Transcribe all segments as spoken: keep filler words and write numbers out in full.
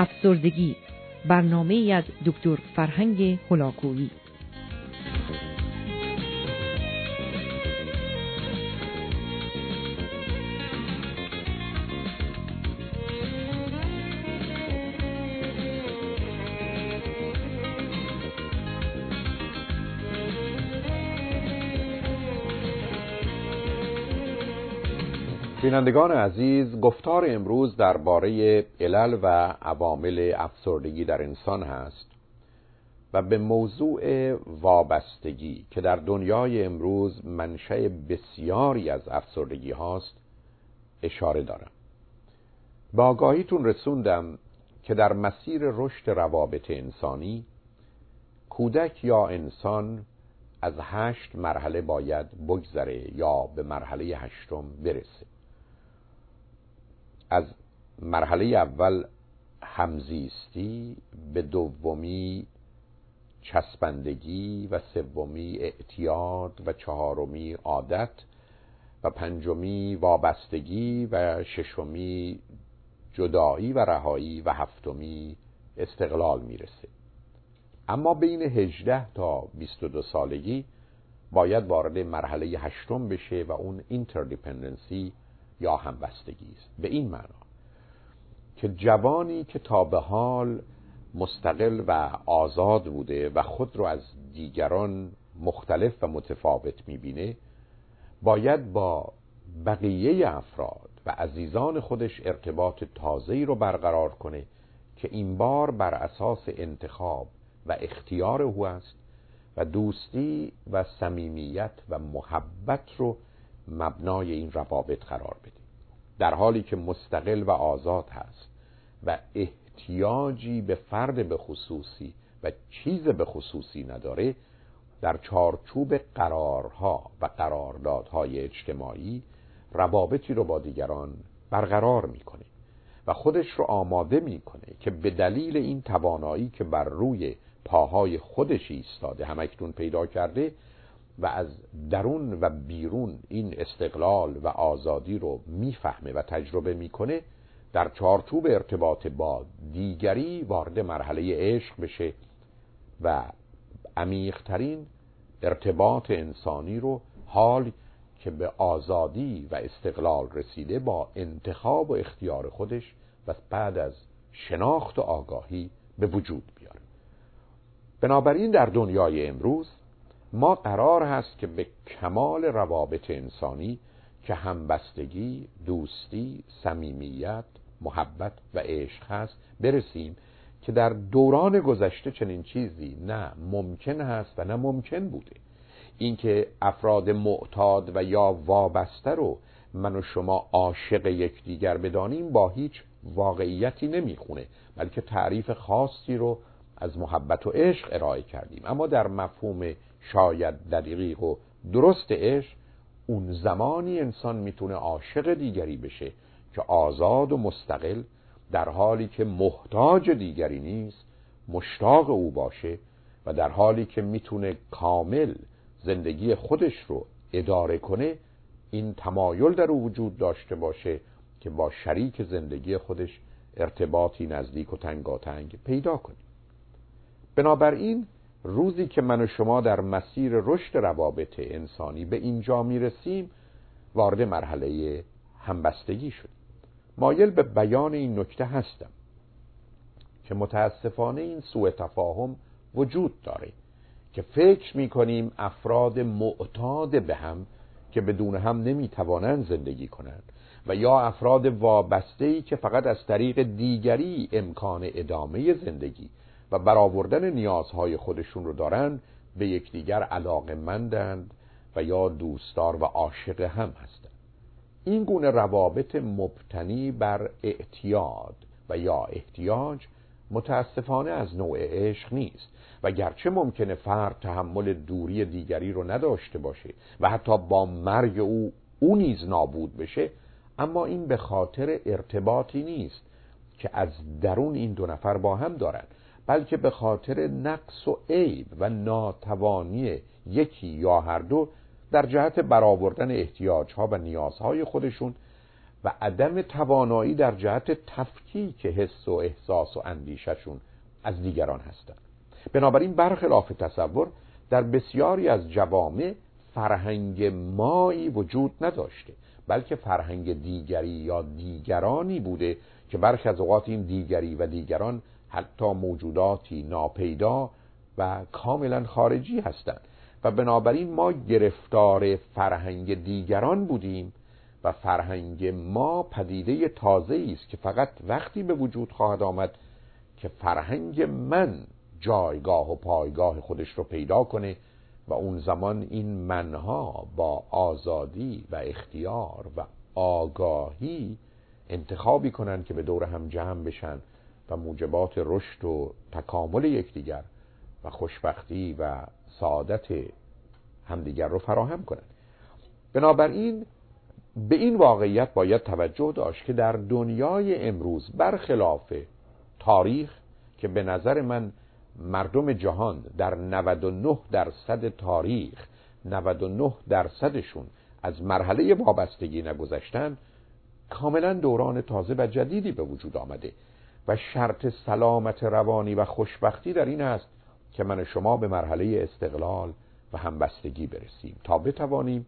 افسردگی، برنامه‌ای از دکتر فرهنگ هلاکویی. بینندگان عزیز، گفتار امروز درباره علل و عوامل افسردگی در انسان هست و به موضوع وابستگی که در دنیای امروز منشأ بسیاری از افسردگی هاست اشاره دارم. با آگاهیتون رسوندم که در مسیر رشد روابط انسانی کودک یا انسان از هشت مرحله باید بگذره یا به مرحله هشتم برسه. از مرحله اول همزیستی، به دومی چسبندگی و سومی اعتیاد و چهارمی عادت و پنجمی وابستگی و ششمی جدایی و رهایی و هفتمی استقلال میرسه. اما بین هجده تا بیست و دو سالگی باید وارد مرحله هشتم بشه و اون اینتردیپندنسی یا همبستگی است. به این معنا که جوانی که تا به حال مستقل و آزاد بوده و خود را از دیگران مختلف و متفاوت می‌بینه، باید با بقیه افراد و عزیزان خودش ارتباط تازه‌ای رو برقرار کنه که این بار بر اساس انتخاب و اختیار او است و دوستی و صمیمیت و محبت رو مبنای این روابط قرار بده، در حالی که مستقل و آزاد هست و احتیاجی به فرد به خصوصی و چیز به خصوصی نداره. در چارچوب قرارها و قراردادهای اجتماعی روابطی رو با دیگران برقرار میکنه و خودش رو آماده میکنه که به دلیل این توانایی که بر روی پاهای خودش ایستاده همکنون پیدا کرده و از درون و بیرون این استقلال و آزادی رو میفهمه و تجربه میکنه، در چارچوب ارتباط با دیگری وارد مرحله عشق بشه و عمیق‌ترین ارتباط انسانی رو حال که به آزادی و استقلال رسیده با انتخاب و اختیار خودش و بعد از شناخت و آگاهی به وجود بیاره. بنابراین در دنیای امروز ما قرار هست که به کمال روابط انسانی که همبستگی، دوستی، صمیمیت، محبت و عشق هست برسیم که در دوران گذشته چنین چیزی نه ممکن هست و نه ممکن بوده. اینکه افراد معتاد و یا وابسته رو من و شما عاشق یکدیگر بدانیم با هیچ واقعیتی نمیخونه، بلکه تعریف خاصی رو از محبت و عشق ارائه کردیم. اما در مفهوم شاید دقیق و درست عشق، اون زمانی انسان میتونه عاشق دیگری بشه که آزاد و مستقل، در حالی که محتاج دیگری نیست، مشتاق او باشه و در حالی که میتونه کامل زندگی خودش رو اداره کنه. این تمایل در او وجود داشته باشه که با شریک زندگی خودش ارتباطی نزدیک و تنگاتنگ پیدا کنه. بنابراین روزی که من و شما در مسیر رشد روابط انسانی به اینجا میرسیم، وارد مرحله همبستگی شد. مایل به بیان این نکته هستم که متاسفانه این سوء تفاهم وجود داره که فکر میکنیم افراد معتاد به هم که بدون هم نمیتوانند زندگی کنند و یا افراد وابسته‌ای که فقط از طریق دیگری امکان ادامه زندگی و برآوردن نیازهای خودشون رو دارن به یکدیگر علاقه‌مندند و یا دوستدار و عاشق هم هستند. این گونه روابط مبتنی بر اعتیاد و یا احتیاج متاسفانه از نوع عشق نیست و گرچه ممکنه فرد تحمل دوری دیگری رو نداشته باشه و حتی با مرگ او او نیز نابود بشه، اما این به خاطر ارتباطی نیست که از درون این دو نفر با هم دارند، بلکه به خاطر نقص و عیب و ناتوانی یکی یا هر دو در جهت برآوردن احتیاجها و نیازهای خودشون و عدم توانایی در جهت تفکیک حس و احساس و اندیششون از دیگران هستند. بنابراین برخلاف تصور، در بسیاری از جوامع فرهنگ مایی وجود نداشته، بلکه فرهنگ دیگری یا دیگرانی بوده که برخی از اوقات این دیگری و دیگران حتی موجوداتی ناپیدا و کاملا خارجی هستند و بنابراین ما گرفتار فرهنگ دیگران بودیم و فرهنگ ما پدیده تازه‌ای است که فقط وقتی به وجود خواهد آمد که فرهنگ من جایگاه و پایگاه خودش رو پیدا کنه و اون زمان این منها با آزادی و اختیار و آگاهی انتخابی کنن که به دور هم جمع بشن و موجبات رشد و تکامل یکدیگر و خوشبختی و سعادت همدیگر رو فراهم کنن. بنابراین به این واقعیت باید توجه داشت که در دنیای امروز برخلاف تاریخ که به نظر من مردم جهان در نود و نه درصد تاریخ نود و نه درصدشون از مرحله وابستگی نگذشتن، کاملا دوران تازه و جدیدی به وجود آمده و شرط سلامت روانی و خوشبختی در این است که من شما به مرحله استقلال و همبستگی برسیم تا بتوانیم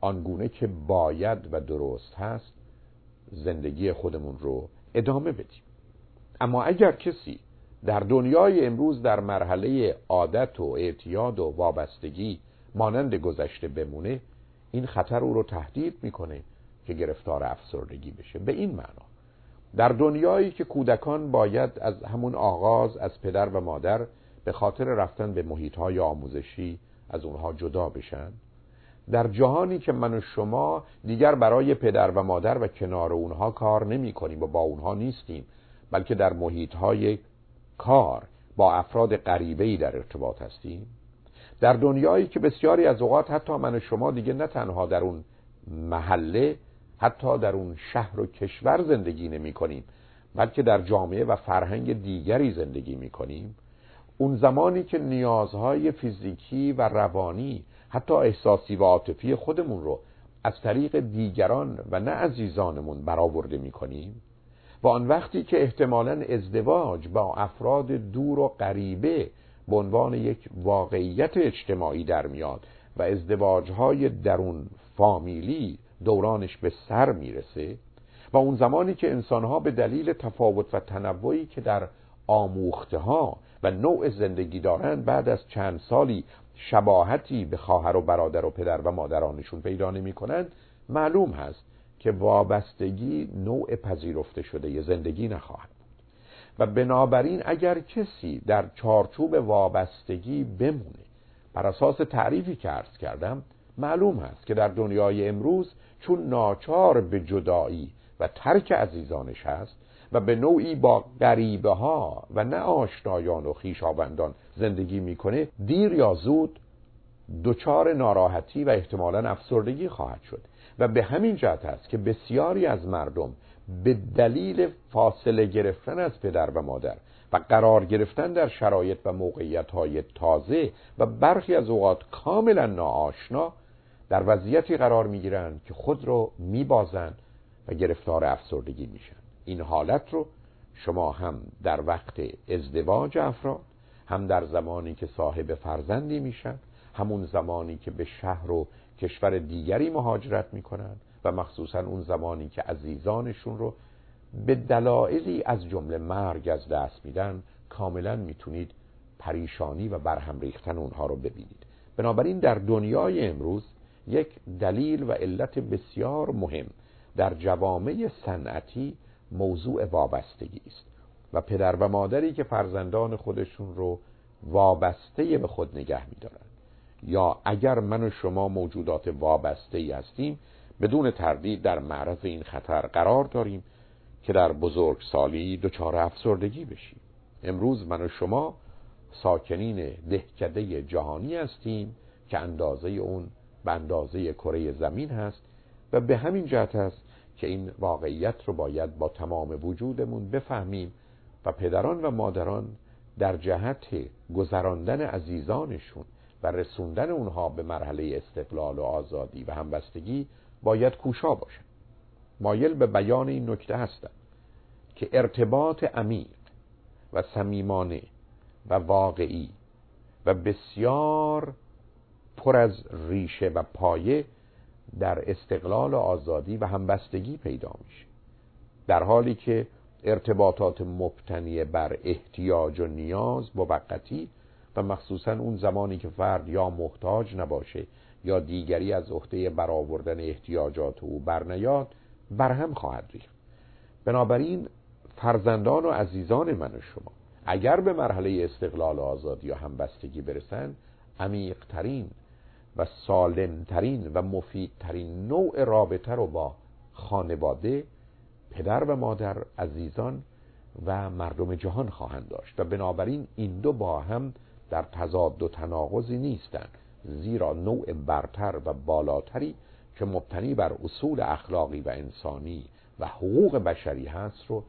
آنگونه که باید و درست هست زندگی خودمون رو ادامه بدیم. اما اگر کسی در دنیای امروز در مرحله عادت و اعتیاد و وابستگی مانند گذشته بمونه، این خطر او رو تهدید میکنه که گرفتار افسردگی بشه. به این معنا در دنیایی که کودکان باید از همون آغاز از پدر و مادر به خاطر رفتن به محیط‌های آموزشی از اونها جدا بشن، در جهانی که من و شما دیگر برای پدر و مادر و کنار اونها کار نمی کنیم و با اونها نیستیم، بلکه در محیط‌های کار با افراد غریبه‌ای در ارتباط هستیم، در دنیایی که بسیاری از اوقات حتی من و شما دیگه نه تنها در اون محله، حتی در اون شهر و کشور زندگی نمی کنیم، بلکه در جامعه و فرهنگ دیگری زندگی می کنیم، اون زمانی که نیازهای فیزیکی و روانی حتی احساسی و عاطفی خودمون رو از طریق دیگران و نه عزیزانمون برآورده می کنیم و آن وقتی که احتمالاً ازدواج با افراد دور و غریبه به عنوان یک واقعیت اجتماعی در میاد و ازدواج‌های درون فامیلی دورانش به سر میرسه و اون زمانی که انسانها به دلیل تفاوت و تنوعی که در آموخته‌ها و نوع زندگی دارند بعد از چند سالی شباهتی به خواهر و برادر و پدر و مادرانشون پیدا نمی‌کنند، معلوم هست که وابستگی نوع پذیرفته شده ی زندگی نخواهد بود و بنابراین اگر کسی در چارچوب وابستگی بمونه بر اساس تعریفی که عرض کردم، معلوم هست که در دنیای امروز چون ناچار به جدایی و ترک عزیزانش هست و به نوعی با غریبه ها و نه آشنایان و خویشاوندان زندگی میکنه، دیر یا زود دچار ناراحتی و احتمالاً افسردگی خواهد شد و به همین جهت است که بسیاری از مردم به دلیل فاصله گرفتن از پدر و مادر و قرار گرفتن در شرایط و موقعیت‌های تازه و برخی از اوقات کاملا ناآشنا در وضعیتی قرار می‌گیرند که خود رو می‌بازند و گرفتار افسردگی میشن. این حالت رو شما هم در وقت ازدواج افراد، هم در زمانی که صاحب فرزندی میشن، همون زمانی که به شهر و کشور دیگری مهاجرت میکنن و مخصوصا اون زمانی که عزیزانشون رو به دلایلی از جمله مرگ از دست میدن، کاملا میتونید پریشانی و برهم ریختن اونها رو ببینید. بنابراین در دنیای امروز یک دلیل و علت بسیار مهم در جوامع صنعتی موضوع وابستگی است و پدر و مادری که فرزندان خودشون رو وابسته به خود نگه میدارن، یا اگر من و شما موجودات وابسته‌ای هستیم، بدون تردید در معرض این خطر قرار داریم که در بزرگسالی دچار افسردگی بشیم. امروز من و شما ساکنین دهکده جهانی هستیم که اندازه اون به اندازه کره زمین هست و به همین جهت هست که این واقعیت رو باید با تمام وجودمون بفهمیم و پدران و مادران در جهت گذراندن عزیزانشون و رسوندن اونها به مرحله استقلال و آزادی و همبستگی باید کوشا باشن. مایل به بیان این نکته هستم که ارتباط عمیق و صمیمانه و واقعی و بسیار پر از ریشه و پایه در استقلال و آزادی و همبستگی پیدا میشه، در حالی که ارتباطات مبتنی بر احتیاج و نیاز موقتی و مخصوصا اون زمانی که فرد یا محتاج نباشه یا دیگری از عهده برآوردن احتیاجات او برنیاد برهم خواهد ریخت. بنابراین فرزندان و عزیزان من و شما اگر به مرحله استقلال و آزادی و همبستگی برسند، عمیق‌ترین و سالمترین و مفیدترین نوع رابطه رو با خانواده، پدر و مادر، عزیزان و مردم جهان خواهند داشت و بنابراین این دو با هم در تضاد و تناقضی نیستند، زیرا نوع برتر و بالاتری که مبتنی بر اصول اخلاقی و انسانی و حقوق بشری هست رو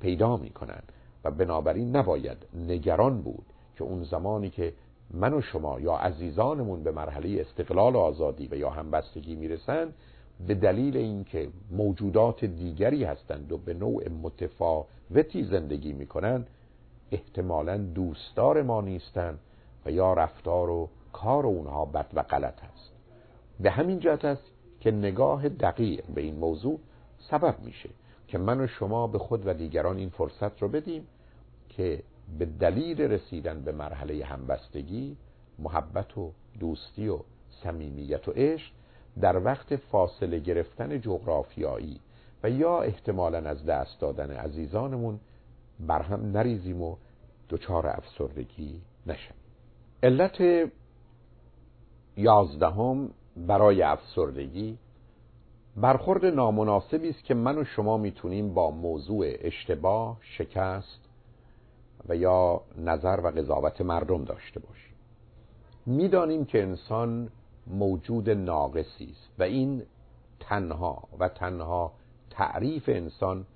پیدا می کنند و بنابراین نباید نگران بود که اون زمانی که من و شما یا عزیزانمون به مرحله استقلال و آزادی و یا همبستگی میرسن، به دلیل اینکه موجودات دیگری هستند و به نوع متفاوتی زندگی میکنن، احتمالاً دوستدار ما نیستن و یا رفتار و کار اونها بد و غلط هست. به همین جهت است که نگاه دقیق به این موضوع سبب میشه که من و شما به خود و دیگران این فرصت رو بدیم که به دلیل رسیدن به مرحله همبستگی، محبت و دوستی و صمیمیت و عشق در وقت فاصله گرفتن جغرافیایی و یا احتمالاً از دست دادن عزیزانمون برهم نریزیم و دچار افسردگی نشیم. علت یازدهم برای افسردگی برخورد نامناسبی است که من و شما میتونیم با موضوع اشتباه، شکست و یا نظر و قضاوت مردم داشته باشیم. میدانیم که انسان موجود ناقصی است و این تنها و تنها تعریف انسان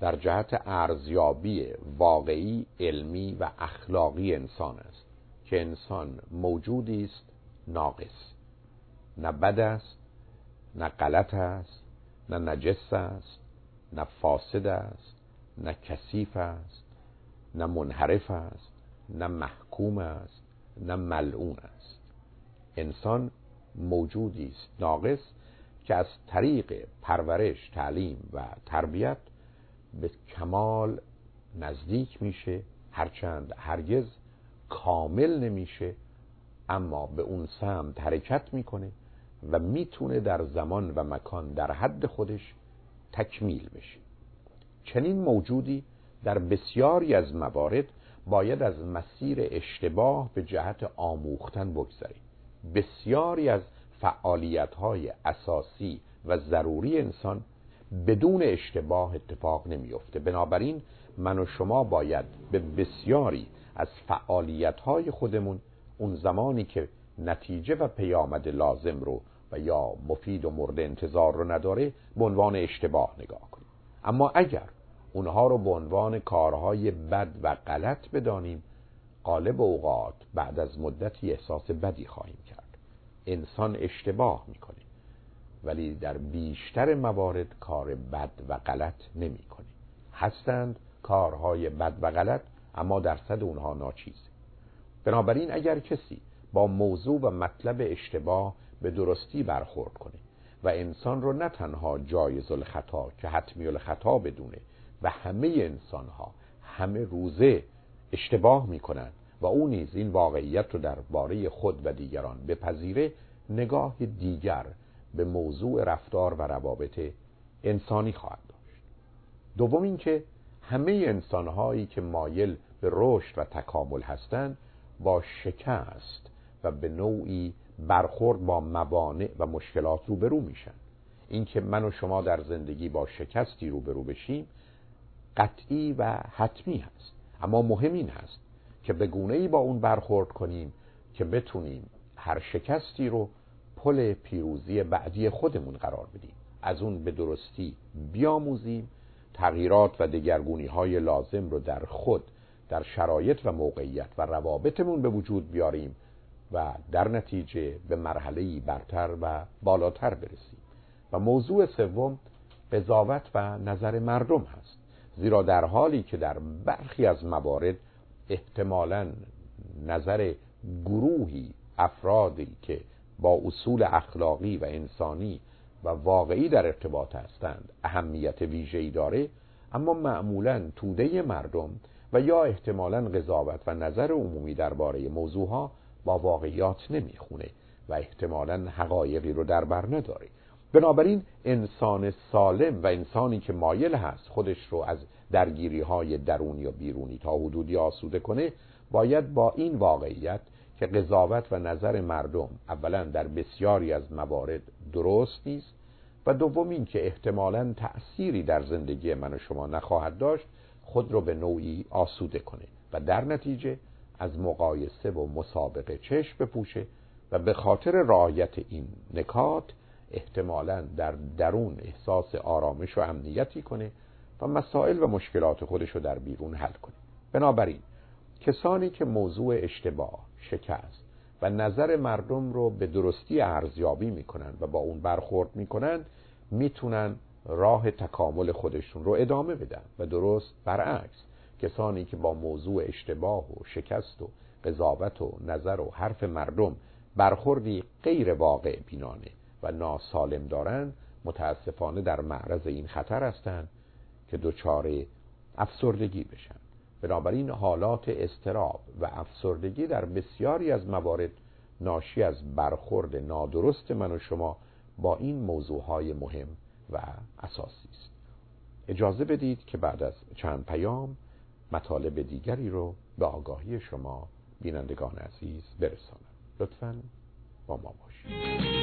در جهت ارزیابی واقعی، علمی و اخلاقی انسان است که انسان موجودی است ناقص، نه بد است، نه غلط است، نه نجس است، نه فاسد است، نه کثیف است، نه منحرف است، نه محکوم است، نه ملعون است. انسان موجودی است ناقص که از طریق پرورش، تعلیم و تربیت به کمال نزدیک میشه، هرچند هرگز کامل نمیشه، اما به اون سمت حرکت میکنه و میتونه در زمان و مکان در حد خودش تکمیل بشه. چنین موجودی در بسیاری از موارد باید از مسیر اشتباه به جهت آموختن بگذریم. بسیاری از فعالیت‌های اساسی و ضروری انسان بدون اشتباه اتفاق نمی‌افته. بنابراین من و شما باید به بسیاری از فعالیت‌های خودمون اون زمانی که نتیجه و پیامد لازم رو و یا مفید و مورد انتظار رو نداره به عنوان اشتباه نگاه کنیم، اما اگر اونها رو به عنوان کارهای بد و غلط بدانیم، غالب اوقات بعد از مدتی احساس بدی خواهیم کرد. انسان اشتباه میکنه ولی در بیشتر موارد کار بد و غلط نمیکنه. هستند کارهای بد و غلط، اما درصد اونها ناچیزه. بنابراین اگر کسی با موضوع و مطلب اشتباه به درستی برخورد کنه و انسان رو نه تنها جایز الخطا که حتمی الخطا بدونه و همه انسان ها همه روزه اشتباه می کنن و او نیز این واقعیت رو درباره خود و دیگران بپذیره، نگاه دیگر به موضوع رفتار و روابط انسانی خواهد داشت. دوم اینکه همه انسان هایی که مایل به رشد و تکامل هستند با شکست و به نوعی برخورد با موانع و مشکلات روبرو میشن. اینکه من و شما در زندگی با شکستی روبرو بشیم قطعی و حتمی هست، اما مهم این هست که به گونه‌ای با اون برخورد کنیم که بتونیم هر شکستی رو پل پیروزی بعدی خودمون قرار بدیم، از اون به درستی بیاموزیم، تغییرات و دگرگونی‌های لازم رو در خود، در شرایط و موقعیت و روابطمون به وجود بیاریم و در نتیجه به مرحله‌ای برتر و بالاتر برسیم. و موضوع سوم قضاوت و نظر مردم هست، زیرا در حالی که در برخی از موارد احتمالاً نظر گروهی، افرادی که با اصول اخلاقی و انسانی و واقعی در ارتباط هستند اهمیت ویژه‌ای داره، اما معمولاً توده مردم و یا احتمالاً قضاوت و نظر عمومی درباره موضوعها با واقعیات نمیخونه و احتمالاً حقایقی رو در بر نداره. بنابراین انسان سالم و انسانی که مایل هست خودش رو از درگیری‌های درونی و بیرونی تا حدودی آسوده کنه، باید با این واقعیت که قضاوت و نظر مردم اولا در بسیاری از موارد درست نیست و دوم این که احتمالاً تأثیری در زندگی من و شما نخواهد داشت، خود رو به نوعی آسوده کنه و در نتیجه از مقایسه و مسابقه چشم بپوشه و به خاطر رعایت این نکات احتمالاً در درون احساس آرامش و امنیتی کنه و مسائل و مشکلات خودش رو در بیرون حل کنه. بنابراین کسانی که موضوع اشتباه، شکست و نظر مردم رو به درستی ارزیابی میکنن و با اون برخورد میکنن، میتونن راه تکامل خودشون رو ادامه بدن و درست برعکس کسانی که با موضوع اشتباه و شکست و قضاوت و نظر و حرف مردم برخوردی غیر واقع بینانه و ناسالم دارن، متاسفانه در معرض این خطر هستن که دچار افسردگی بشن. بنابراین حالات اضطراب و افسردگی در بسیاری از موارد ناشی از برخورد نادرست من و شما با این موضوعهای مهم و اساسی است. اجازه بدید که بعد از چند پیام مطالب دیگری رو به آگاهی شما بینندگان عزیز برسانم. لطفاً با ما باشید.